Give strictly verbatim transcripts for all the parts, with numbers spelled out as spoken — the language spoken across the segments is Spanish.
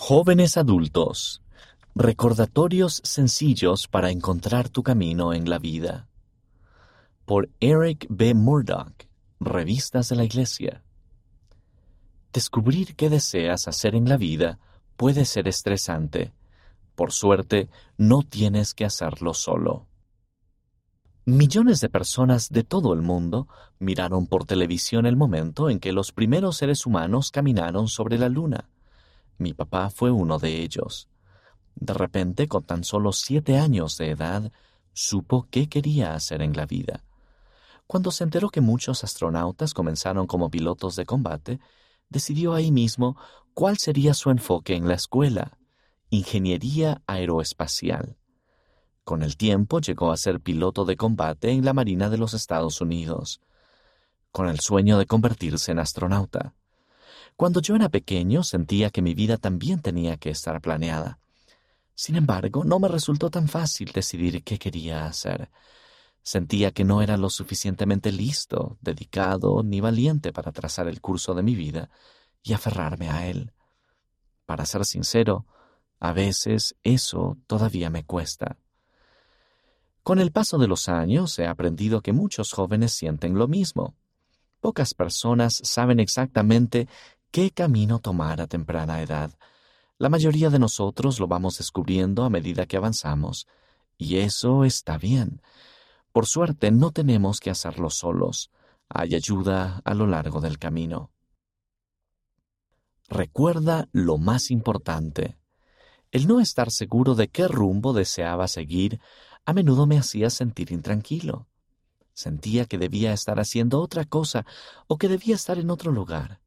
Jóvenes adultos, recordatorios sencillos para encontrar tu camino en la vida. Por Eric B. Murdoch, Revistas de la Iglesia. Descubrir qué deseas hacer en la vida puede ser estresante. Por suerte, no tienes que hacerlo solo. Millones de personas de todo el mundo miraron por televisión el momento en que los primeros seres humanos caminaron sobre la luna. Mi papá fue uno de ellos. De repente, con tan solo siete años de edad, supo qué quería hacer en la vida. Cuando se enteró que muchos astronautas comenzaron como pilotos de combate, decidió ahí mismo cuál sería su enfoque en la escuela: ingeniería aeroespacial. Con el tiempo llegó a ser piloto de combate en la Marina de los Estados Unidos, con el sueño de convertirse en astronauta. Cuando yo era pequeño sentía que mi vida también tenía que estar planeada. Sin embargo, no me resultó tan fácil decidir qué quería hacer. Sentía que no era lo suficientemente listo, dedicado ni valiente para trazar el curso de mi vida y aferrarme a él. Para ser sincero, a veces eso todavía me cuesta. Con el paso de los años he aprendido que muchos jóvenes sienten lo mismo. Pocas personas saben exactamente qué camino tomar a temprana edad. La mayoría de nosotros lo vamos descubriendo a medida que avanzamos, y eso está bien. Por suerte, no tenemos que hacerlo solos. Hay ayuda a lo largo del camino. Recuerda lo más importante. El no estar seguro de qué rumbo deseaba seguir a menudo me hacía sentir intranquilo. Sentía que debía estar haciendo otra cosa o que debía estar en otro lugar.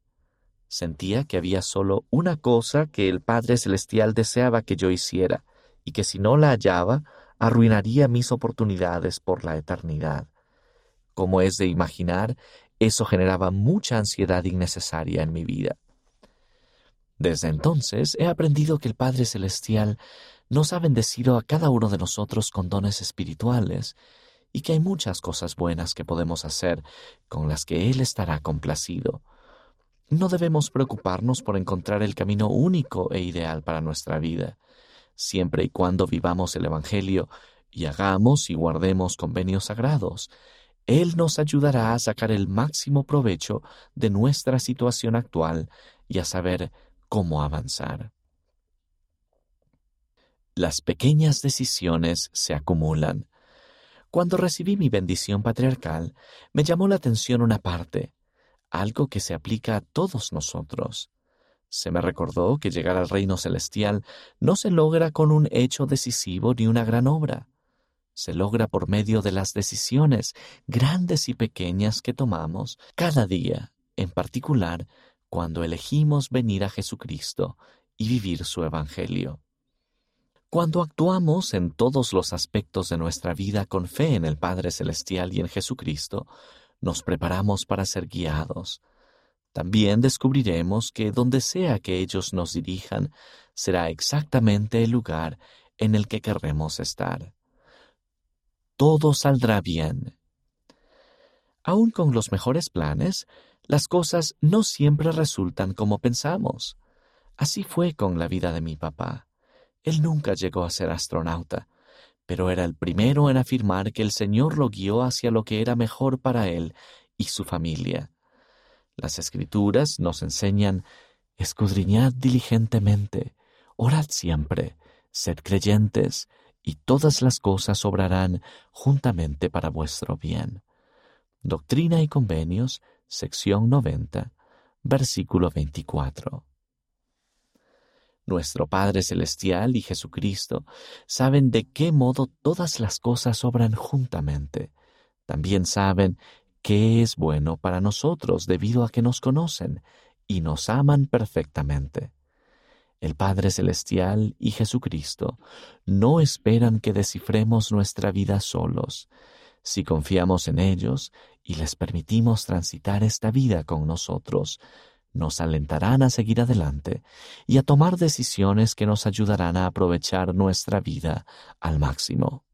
Sentía que había solo una cosa que el Padre Celestial deseaba que yo hiciera, y que si no la hallaba, arruinaría mis oportunidades por la eternidad. Como es de imaginar, eso generaba mucha ansiedad innecesaria en mi vida. Desde entonces he aprendido que el Padre Celestial nos ha bendecido a cada uno de nosotros con dones espirituales, y que hay muchas cosas buenas que podemos hacer con las que Él estará complacido. No debemos preocuparnos por encontrar el camino único e ideal para nuestra vida. Siempre y cuando vivamos el Evangelio y hagamos y guardemos convenios sagrados, Él nos ayudará a sacar el máximo provecho de nuestra situación actual y a saber cómo avanzar. Las pequeñas decisiones se acumulan. Cuando recibí mi bendición patriarcal, me llamó la atención una parte, algo que se aplica a todos nosotros. Se me recordó que llegar al reino celestial no se logra con un hecho decisivo ni una gran obra. Se logra por medio de las decisiones, grandes y pequeñas, que tomamos cada día, en particular cuando elegimos venir a Jesucristo y vivir su Evangelio. Cuando actuamos en todos los aspectos de nuestra vida con fe en el Padre Celestial y en Jesucristo, nos preparamos para ser guiados. También descubriremos que donde sea que ellos nos dirijan, será exactamente el lugar en el que querremos estar. Todo saldrá bien. Aún con los mejores planes, las cosas no siempre resultan como pensamos. Así fue con la vida de mi papá. Él nunca llegó a ser astronauta, pero era el primero en afirmar que el Señor lo guió hacia lo que era mejor para él y su familia. Las Escrituras nos enseñan: escudriñad diligentemente, orad siempre, sed creyentes, y todas las cosas obrarán juntamente para vuestro bien. Doctrina y Convenios, sección noventa, versículo veinticuatro. Nuestro Padre Celestial y Jesucristo saben de qué modo todas las cosas obran juntamente. También saben qué es bueno para nosotros debido a que nos conocen y nos aman perfectamente. El Padre Celestial y Jesucristo no esperan que descifremos nuestra vida solos. Si confiamos en ellos y les permitimos transitar esta vida con nosotros, nos alentarán a seguir adelante y a tomar decisiones que nos ayudarán a aprovechar nuestra vida al máximo.